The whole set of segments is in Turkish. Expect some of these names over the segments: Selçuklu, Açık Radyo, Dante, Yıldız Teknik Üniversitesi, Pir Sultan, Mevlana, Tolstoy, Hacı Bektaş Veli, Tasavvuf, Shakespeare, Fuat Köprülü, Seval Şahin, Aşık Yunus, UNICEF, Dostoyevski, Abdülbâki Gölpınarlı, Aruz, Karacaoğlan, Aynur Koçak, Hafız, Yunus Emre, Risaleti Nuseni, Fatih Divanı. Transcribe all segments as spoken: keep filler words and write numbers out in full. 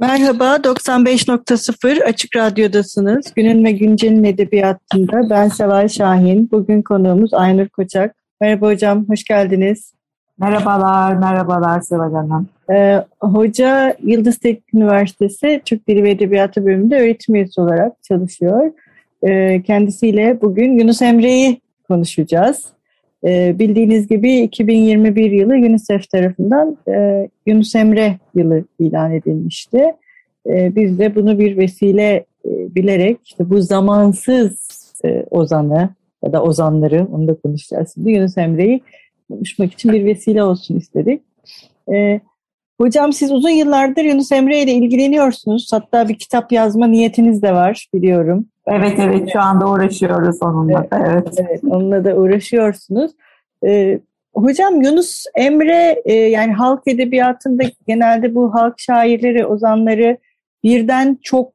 Merhaba, doksan beş nokta sıfır Açık Radyo'dasınız. Günün ve Güncel'in edebiyatında ben Seval Şahin. Bugün konuğumuz Aynur Koçak. Merhaba hocam, hoş geldiniz. Merhabalar, merhabalar Seval Hanım. Ee, hoca Yıldız Teknik Üniversitesi Türk Dili ve Edebiyatı bölümünde öğretim üyesi olarak çalışıyor. Ee, kendisiyle bugün Yunus Emre'yi konuşacağız. Ee, bildiğiniz gibi iki bin yirmi bir yılı UNICEF tarafından e, Yunus Emre yılı ilan edilmişti. E, biz de bunu bir vesile e, bilerek işte bu zamansız e, ozanı ya da ozanları, onu da konuşacağız şimdi, Yunus Emre'yi konuşmak için bir vesile olsun istedik. E, hocam siz uzun yıllardır Yunus Emre ile ilgileniyorsunuz. Hatta bir kitap yazma niyetiniz de var biliyorum. Evet evet şu anda uğraşıyoruz onunla da. Evet. Evet, onunla da uğraşıyorsunuz. Ee, hocam Yunus Emre e, yani halk edebiyatında genelde bu halk şairleri, ozanları birden çok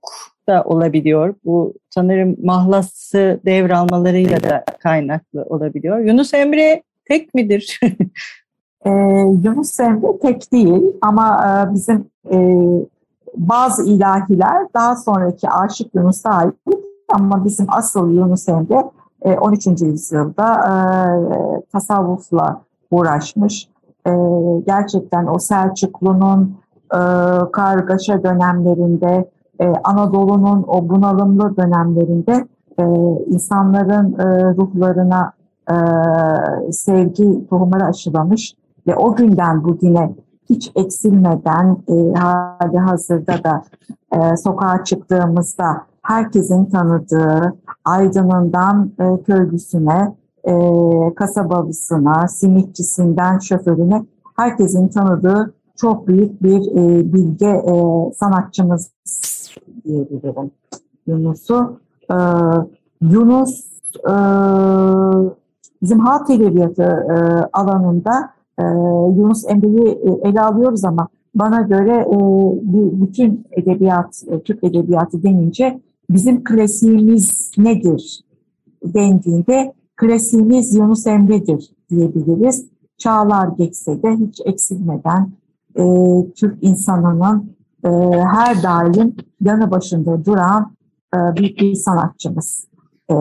da olabiliyor. Bu sanırım mahlası devralmalarıyla da kaynaklı olabiliyor. Yunus Emre tek midir? ee, Yunus Emre tek değil ama e, bizim e, bazı ilahiler daha sonraki Aşık Yunus'a ait. Ama bizim asıl Yunus Emre on üçüncü yüzyılda tasavvufla uğraşmış. Gerçekten o Selçuklu'nun kargaşa dönemlerinde, Anadolu'nun o bunalımlı dönemlerinde insanların ruhlarına sevgi tohumları aşılamış ve o günden bugüne hiç eksilmeden hali hazırda da sokağa çıktığımızda herkesin tanıdığı, aydınından e, köylüsüne, e, kasabalısına, simitçisinden şoförüne herkesin tanıdığı çok büyük bir e, bilge e, sanatçımız diyebilirim Yunus'u. E, Yunus e, bizim halk edebiyatı e, alanında e, Yunus Emre'yi ele alıyoruz ama bana göre e, bütün edebiyat, e, Türk edebiyatı denince bizim klasiğimiz nedir dendiğinde klasiğimiz Yunus Emre'dir diyebiliriz. Çağlar geçse de hiç eksilmeden e, Türk insanının e, her daim yanı başında duran e, büyük bir sanatçımız. E,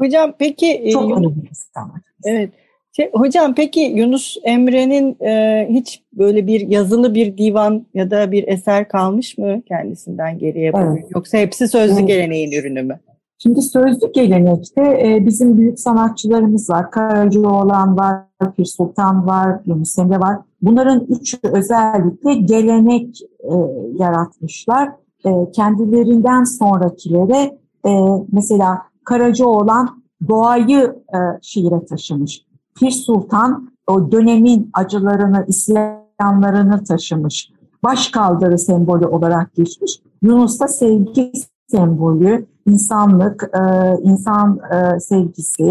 hocam peki çok e, önemli bir sanatçımız. Evet. Şey, hocam peki Yunus Emre'nin e, hiç böyle bir yazılı bir divan ya da bir eser kalmış mı kendisinden geriye? Evet. Yoksa hepsi sözlü evet. Geleneğin ürünü mü? Şimdi sözlü gelenekte e, bizim büyük sanatçılarımız var. Karacaoğlan var, Pir Sultan var, Yunus Emre var. Bunların üçü özellikle gelenek e, yaratmışlar. E, kendilerinden sonrakilere e, mesela Karacaoğlan doğayı e, şiire taşımış. Pir Sultan o dönemin acılarını, isyanlarını taşımış. Başkaldırı sembolü olarak geçmiş. Yunus da sevgi sembolü, insanlık, insan sevgisi,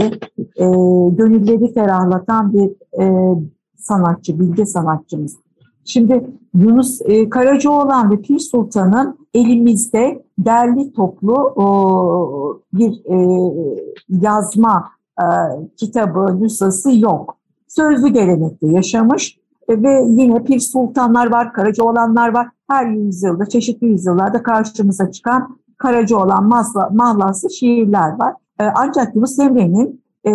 gönülleri ferahlatan bir sanatçı, bilge sanatçımız. Şimdi Yunus Karacaoğlan ve Pir Sultan'ın elimizde derli toplu bir yazma E, kitabı, nüshası yok. Sözlü gelenekte yaşamış e, ve yine Pir Sultanlar var, Karacaoğlanlar var. Her yüzyılda, çeşitli yüzyıllarda karşımıza çıkan Karacaoğlan mahla, mahlası şiirler var. E, ancak Yunus Emre'nin e,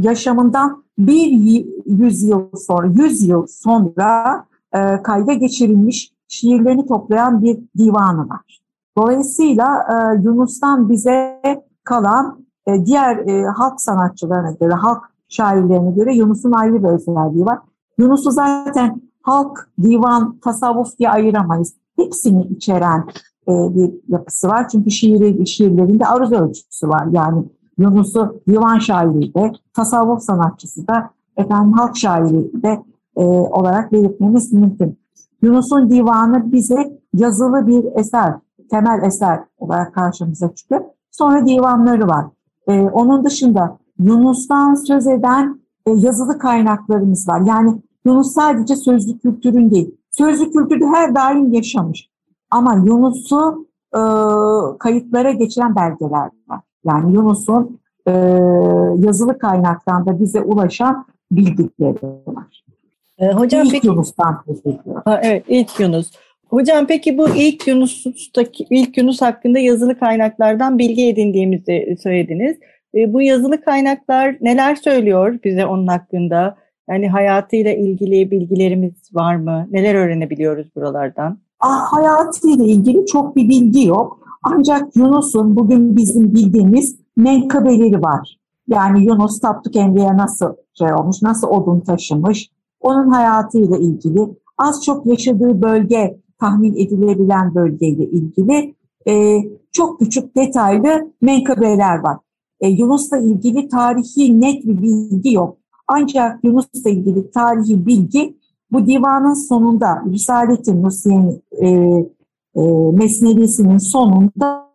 yaşamından bir yüzyıl sonra, yüzyıl sonra e, kayda geçirilmiş şiirlerini toplayan bir divanı var. Dolayısıyla e, Yunus'tan bize kalan diğer e, halk sanatçılarına göre, halk şairlerine göre Yunus'un ayrı bir özelliği var. Yunus'u zaten halk, divan, tasavvuf diye ayıramayız. Hepsini içeren e, bir yapısı var. Çünkü şiiri, şiirlerinde aruz ölçüsü var. Yani Yunus'u divan şairi de, tasavvuf sanatçısı da, efendim halk şairi de e, olarak belirtmemiz mümkün. Yunus'un divanı bize yazılı bir eser, temel eser olarak karşımıza çıkıyor. Sonra divanları var. E, onun dışında Yunus'tan söz eden e, yazılı kaynaklarımız var. Yani Yunus sadece sözlü kültürün değil. Sözlü kültürde her daim yaşamış. Ama Yunus'u e, kayıtlara geçiren belgeler var. Yani Yunus'un e, yazılı kaynaktan da bize ulaşan bildikleri var. E, hocam, ilk peki, Yunus'tan bahsediyor. Ha, evet, ilk Yunus. Hocam peki bu ilk Yunus'taki ilk Yunus hakkında yazılı kaynaklardan bilgi edindiğimizi söylediniz. E, bu yazılı kaynaklar neler söylüyor bize onun hakkında? Yani hayatıyla ilgili bilgilerimiz var mı? Neler öğrenebiliyoruz buralardan? Ah, hayatıyla ilgili çok bir bilgi yok. Ancak Yunus'un bugün bizim bildiğimiz menkıbeleri var. Yani Yunus Tapduk Emre'ye nasıl şey olmuş, nasıl odun taşımış, onun hayatıyla ilgili, az çok yaşadığı bölge, tahmin edilebilen bölgeyle ilgili e, çok küçük detaylı menkıbeler var. E, Yunus'la ilgili tarihi net bir bilgi yok. Ancak Yunus'la ilgili tarihi bilgi bu divanın sonunda, Risaleti Nuseni e, e, mesnevisinin sonunda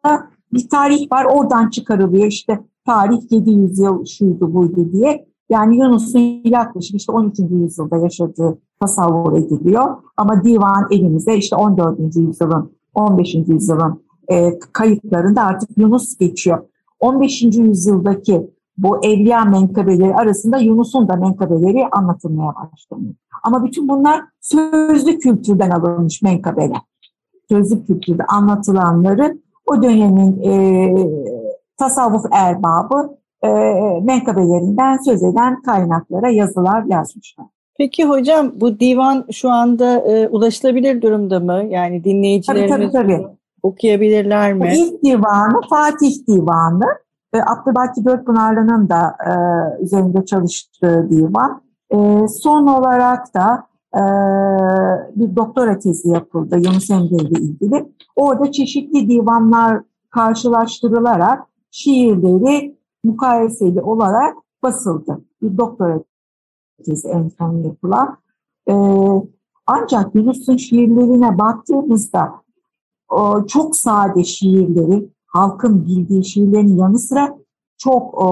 bir tarih var. Oradan çıkarılıyor işte tarih yedi yüz yıl şuydu buydu diye. Yani Yunus'un yaklaşık işte on üçüncü yüzyılda yaşadığı tasavvur ediliyor. Ama divan elimize işte on dördüncü yüzyılın, on beşinci yüzyılın e, kayıtlarında artık Yunus geçiyor. on beşinci yüzyıldaki bu evliya menkıbeleri arasında Yunus'un da menkıbeleri anlatılmaya başlanıyor. Ama bütün bunlar sözlü kültürden alınmış menkıbeler. Sözlü kültürde anlatılanları o dönemin e, tasavvuf erbabı e, menkıbelerinden söz eden kaynaklara yazılar yazmışlar. Peki hocam bu divan şu anda e, ulaşılabilir durumda mı? Yani dinleyicilerimiz tabii, tabii, tabii. okuyabilirler mi? Bu ilk divanı Fatih Divanı. Abdülbâki Gölpınarlı'nın da e, üzerinde çalıştığı divan. E, son olarak da e, bir doktora tezi yapıldı Yunus Emre ile ilgili. Orada çeşitli divanlar karşılaştırılarak şiirleri mukayeseli olarak basıldı. Bir doktora tezi en son yapılan. E, ancak Yunus'un şiirlerine baktığımızda o, çok sade şiirleri, halkın bildiği şiirlerin yanı sıra çok o,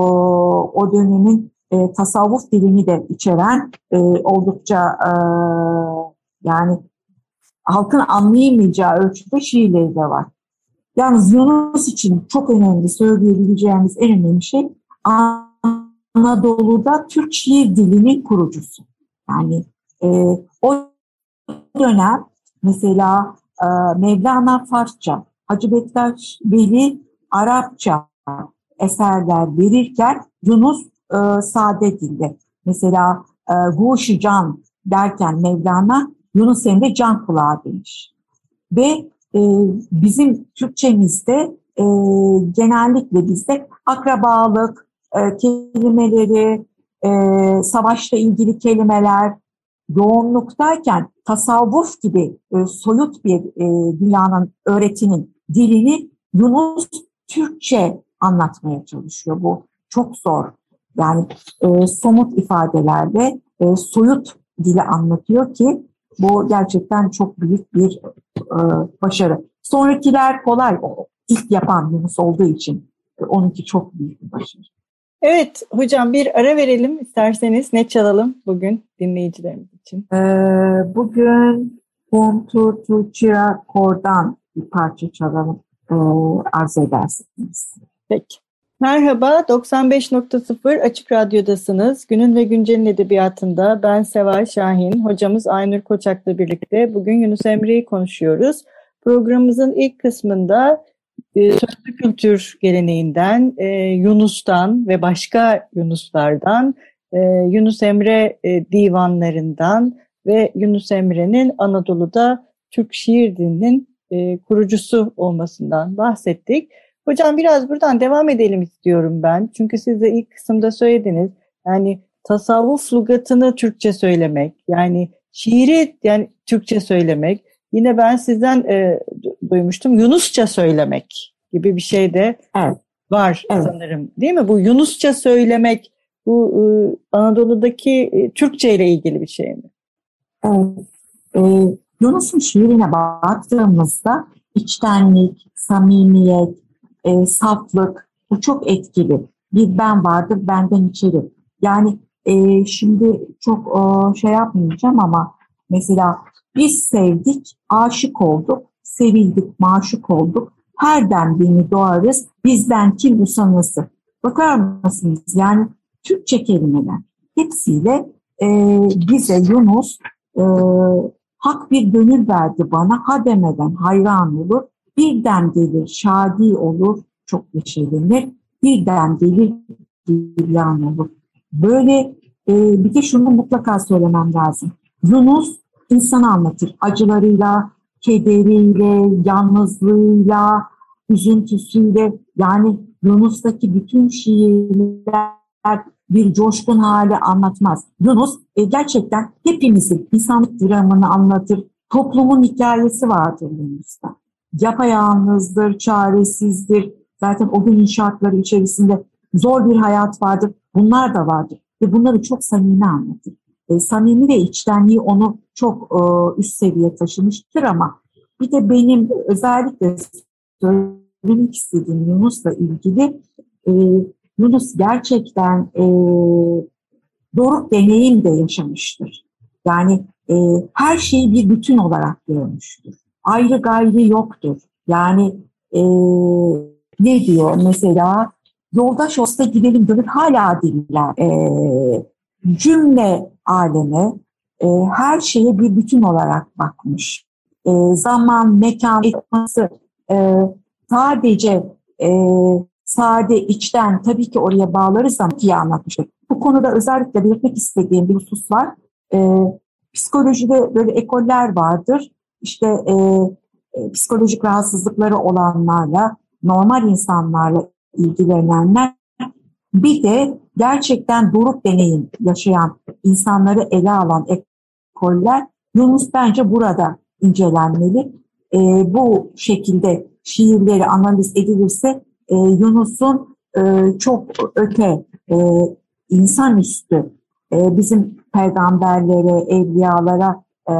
o dönemin e, tasavvuf dilini de içeren e, oldukça e, yani halkın anlayamayacağı ölçüde şiirleri de var. Yalnız Yunus için çok önemli söyleyebileceğimiz en önemli şey Anadolu'da Türk şiir dilinin kurucusu. Yani e, o dönem mesela e, Mevlana Farsça, Hacı Bektaş Veli Arapça eserler verirken Yunus e, sade dilde. Mesela e, Guşi Can derken Mevlana Yunus Emre can kulağı demiş. Ve e, bizim Türkçemizde e, genellikle bizde akrabalık e, kelimeleri, e, savaşla ilgili kelimeler yoğunluktayken tasavvuf gibi e, soyut bir e, dünyanın öğretinin dilini Yunus Türkçe anlatmaya çalışıyor. Bu çok zor. Yani e, somut ifadelerle e, soyut dili anlatıyor ki bu gerçekten çok büyük bir e, başarı. Sonrakiler kolay. İlk yapan Yunus olduğu için e, onunki çok büyük bir başarı. Evet hocam bir ara verelim isterseniz. Ne çalalım bugün dinleyicilerimiz için? E, bugün Humtu Tuçira Kordan bir parça çalalım e, arz edersiniz. Peki. Merhaba, doksan beş nokta sıfır Açık Radyo'dasınız. Günün ve Güncel'in edebiyatında ben Seval Şahin, hocamız Aynur Koçak'la birlikte bugün Yunus Emre'yi konuşuyoruz. Programımızın ilk kısmında e, sözlü kültür geleneğinden, e, Yunus'tan ve başka Yunuslardan, e, Yunus Emre e, divanlarından ve Yunus Emre'nin Anadolu'da Türk şiir dilinin e, kurucusu olmasından bahsettik. Hocam biraz buradan devam edelim istiyorum ben. Çünkü siz de ilk kısımda söylediniz. Yani tasavvuf lügatını Türkçe söylemek, yani şiiri yani Türkçe söylemek. Yine ben sizden e, duymuştum Yunusça söylemek gibi bir şey de evet. var evet. sanırım değil mi? Bu Yunusça söylemek, bu e, Anadolu'daki e, Türkçe ile ilgili bir şey mi? Evet. E, Yunus'un şiirine baktığımızda içtenlik, samimiyet, e, saflık, bu çok etkili. Bir ben vardır, benden içeri. Yani e, şimdi çok e, şey yapmayacağım ama mesela biz sevdik, aşık olduk, sevildik, maşık olduk. Herden birini doğarız, bizden kim usanası. Bakar mısınız? Yani Türkçe kelimeler hepsiyle e, bize Yunus e, hak bir gönül verdi bana, ha demeden hayran olur, birden gelir şadi olur, çok yeşelenir, birden gelir biryan olur. Böyle e, bir de şunu mutlaka söylemem lazım. Yunus insanı anlatır acılarıyla, kederiyle, yalnızlığıyla, üzüntüsüyle. Yani Yunus'taki bütün şiirler bir coşkun hali anlatmaz. Yunus e, gerçekten hepimizin insanlık dramını anlatır. Toplumun hikayesi vardır Yunus'ta. Yapayalnızdır, çaresizdir. Zaten o günün şartları içerisinde zor bir hayat vardır. Bunlar da vardır ve bunları çok samimi anlatır. E, samimi ve içtenliği onu çok e, üst seviye taşımıştır ama bir de benim özellikle söylemek istediğim Yunus'la ilgili e, Yunus gerçekten e, doruk deneyim de yaşamıştır. Yani e, her şeyi bir bütün olarak görmüştür. Ayrı gayrı yoktur. Yani e, ne diyor mesela? Yoldaş olsa gidelim gönül hala diller. E, cümle aleme e, her şeye bir bütün olarak bakmış. E, zaman, mekan, etması e, sadece e, sade içten tabii ki oraya bağlarız ama diye anlatmıştık. Bu konuda özellikle belirtmek istediğim bir husus var. E, psikolojide böyle ekoller vardır. İşte e, e, psikolojik rahatsızlıkları olanlarla, normal insanlarla ilgilenenler, bir de gerçekten doruk deneyim yaşayan insanları ele alan ekoller, Yunus bence burada incelenmeli. E, bu şekilde şiirleri analiz edilirse e, Yunus'un e, çok öte, e, insanüstü, e, bizim peygamberlere, evliyalara e,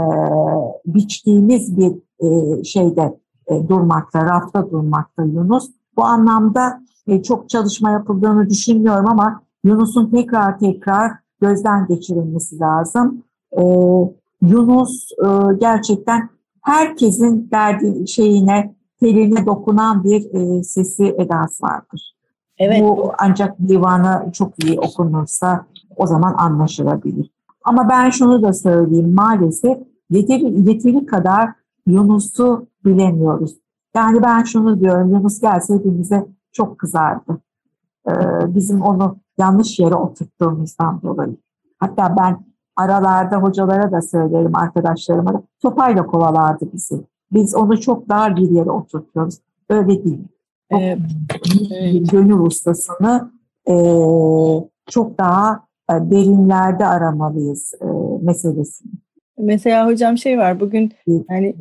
biçtiğimiz bir e, şeyde e, durmakta, rafta durmakta Yunus. Bu anlamda e, çok çalışma yapıldığını düşünmüyorum ama Yunus'un tekrar tekrar gözden geçirilmesi lazım. E, Yunus e, gerçekten herkesin derdi şeyine, teline dokunan bir e, sesi, edası vardır. Evet. Bu ancak divanı çok iyi okunursa o zaman anlaşılabilir. Ama ben şunu da söyleyeyim, maalesef yeteri, yeteri kadar Yunus'u bilemiyoruz. Yani ben şunu diyorum, Yunus gelse hepimize çok kızardı. Ee, bizim onu yanlış yere oturttuğumuzdan dolayı. Hatta ben aralarda hocalara da söylerim, arkadaşlarıma da, topayla kovalardı bizi. Biz onu çok dar bir yere oturtuyoruz. Öyle değil. Ee, gönül ustasını e, çok daha derinlerde aramalıyız e, meselesini. Mesela hocam şey var, bugün yani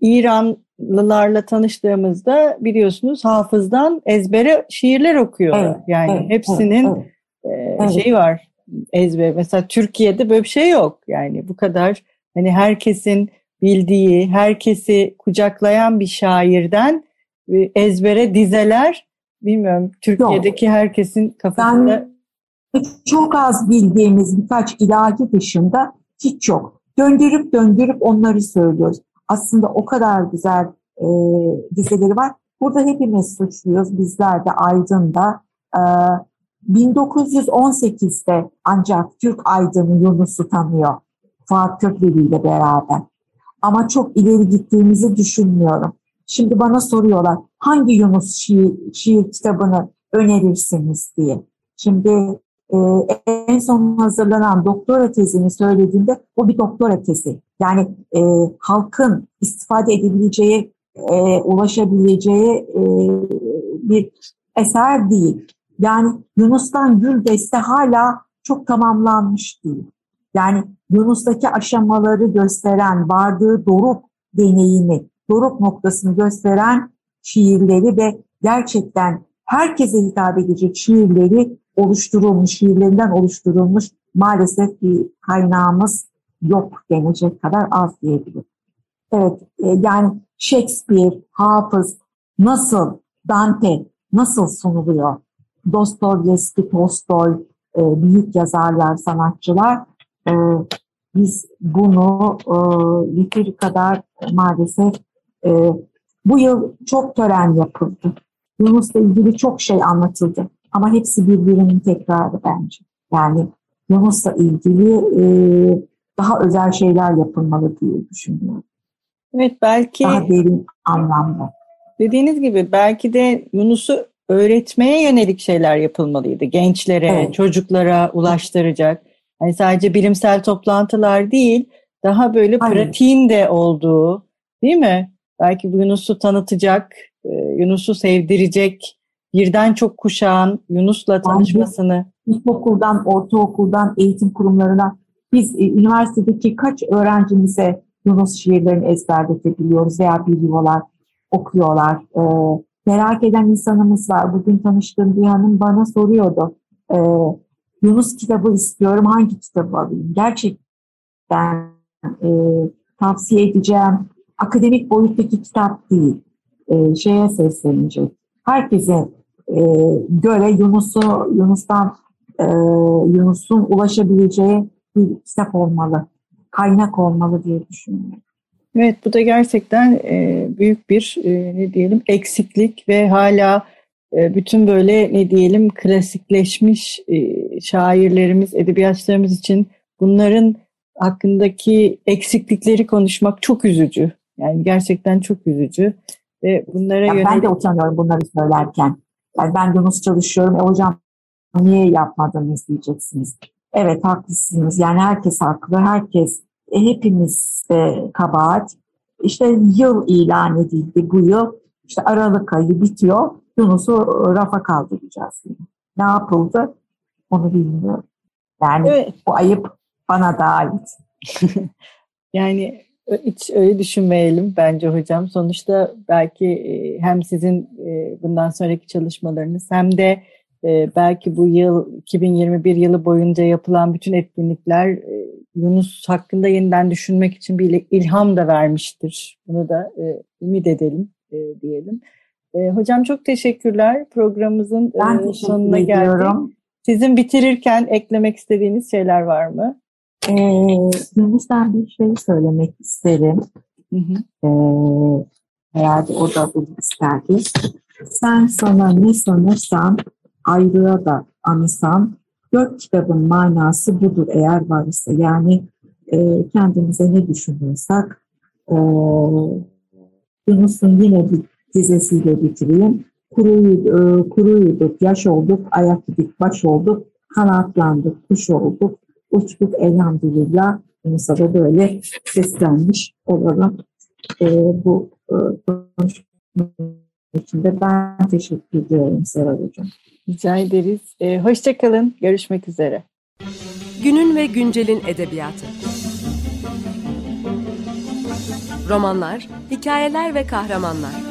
İranlılarla tanıştığımızda biliyorsunuz Hafız'dan ezbere şiirler okuyor. Evet, yani evet, hepsinin evet, evet. E, evet. şey var, ezber. Mesela Türkiye'de böyle bir şey yok. Yani bu kadar hani herkesin bildiği, herkesi kucaklayan bir şairden ezbere dizeler, bilmiyorum, Türkiye'deki yok. Herkesin kafasında. Ben, çok az bildiğimiz birkaç ilahi dışında hiç yok. Döndürüp döndürüp onları söylüyoruz. Aslında o kadar güzel e, dizeleri var. Burada hepimiz suçluyoruz. Bizler de, Aydın da. E, bin dokuz yüz on sekizde ancak Türk aydını Yunus'u tanıyor. Fuat Köprülü ile beraber. Ama çok ileri gittiğimizi düşünmüyorum. Şimdi bana soruyorlar, hangi Yunus şiir, şiir kitabını önerirsiniz diye. Şimdi... Ee, en son hazırlanan doktora tezini söylediğimde, o bir doktora tezi. Yani e, halkın istifade edebileceği, e, ulaşabileceği e, bir eser değil. Yani Yunus'tan Güldeste hala çok tamamlanmış değil. Yani Yunus'taki aşamaları gösteren, vardığı doruk deneyimi, doruk noktasını gösteren şiirleri de gerçekten herkese hitap edecek şiirleri oluşturulmuş, şiirlerinden oluşturulmuş maalesef bir kaynağımız yok denecek kadar az diyebilirim. Evet, yani Shakespeare, Hafız nasıl, Dante nasıl sunuluyor? Dostoyevski, Tolstoy, büyük yazarlar, sanatçılar, biz bunu yeteri kadar maalesef, bu yıl çok tören yapıldı. Yunus'la ilgili çok şey anlatıldı ama hepsi birbirinin tekrarı bence. Yani Yunus'la ilgili daha özel şeyler yapılmalı diye düşünüyorum. Evet, belki daha derin anlamda. Dediğiniz gibi belki de Yunus'u öğretmeye yönelik şeyler yapılmalıydı. Gençlere, evet, çocuklara ulaştıracak. Yani sadece bilimsel toplantılar değil, daha böyle pratiğin de olduğu, değil mi? Belki Yunus'u tanıtacak, Yunus'u sevdirecek, birden çok kuşağın Yunus'la tanışmasını. İlkokuldan, ortaokuldan, eğitim kurumlarına, biz üniversitedeki kaç öğrencimize Yunus şiirlerini ezberletebiliyoruz veya biliyorlar, okuyorlar. E, merak eden insanımız var. Bugün tanıştığım bir hanım bana soruyordu. E, Yunus kitabı istiyorum, hangi kitabı alayım? Gerçekten e, tavsiye edeceğim. Akademik boyuttaki kitap değil. E, şeye seslenecek. Herkese e, göre Yunus'u, Yunus'tan e, Yunus'un ulaşabileceği bir kitap olmalı. Kaynak olmalı diye düşünüyorum. Evet, bu da gerçekten e, büyük bir e, ne diyelim eksiklik ve hala e, bütün böyle ne diyelim klasikleşmiş e, şairlerimiz, edebiyatçılarımız için bunların hakkındaki eksiklikleri konuşmak çok üzücü. Yani gerçekten çok üzücü ve bunlara yönelik... Ben de utanıyorum bunları söylerken. Yani ben Yunus çalışıyorum. E, hocam niye yapmadığını isteyeceksiniz? Evet, haklısınız. Yani herkes haklı, herkes, e, hepimiz e, kabahat. İşte yıl ilan edildi bu yıl. İşte Aralık ayı bitiyor. Yunus'u rafa kaldıracağız. Ne yapıldı? Onu bilmiyorum. Yani evet, bu ayıp bana da ait. Yani hiç öyle düşünmeyelim bence hocam. Sonuçta belki hem sizin bundan sonraki çalışmalarınız hem de Ee, belki bu yıl iki bin yirmi bir yılı boyunca yapılan bütün etkinlikler e, Yunus hakkında yeniden düşünmek için bir ilham da vermiştir. Bunu da e, ümit edelim e, diyelim. E, hocam çok teşekkürler. Programımızın ben e, sonuna geldik. Sizin bitirirken eklemek istediğiniz şeyler var mı? Ee, Yunus'tan bir şey söylemek isterim. Hı hı. Ee, herhalde o da bunu isterdi. Sen sana ne sanırsan ayrıya da anısam, dört kitabın manası budur eğer var ise. Yani e, kendimize ne düşünüyorsak, e, Yunus'un yine bir dizesiyle bitireyim. Kuruyu, e, kuruyduk, yaş olduk, ayak gidik, baş olduk, kanatlandık, kuş olduk, uçtuk elhamdülillah. Yunus'a da böyle seslenmiş olalım. E, bu e, konuşmanın içinde ben teşekkür ediyorum Seval Hocam. Rica ederiz. Ee, hoşça kalın. Görüşmek üzere. Günün ve güncelin edebiyatı. Romanlar, hikayeler ve kahramanlar.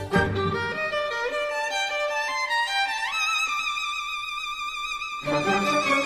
Thank you.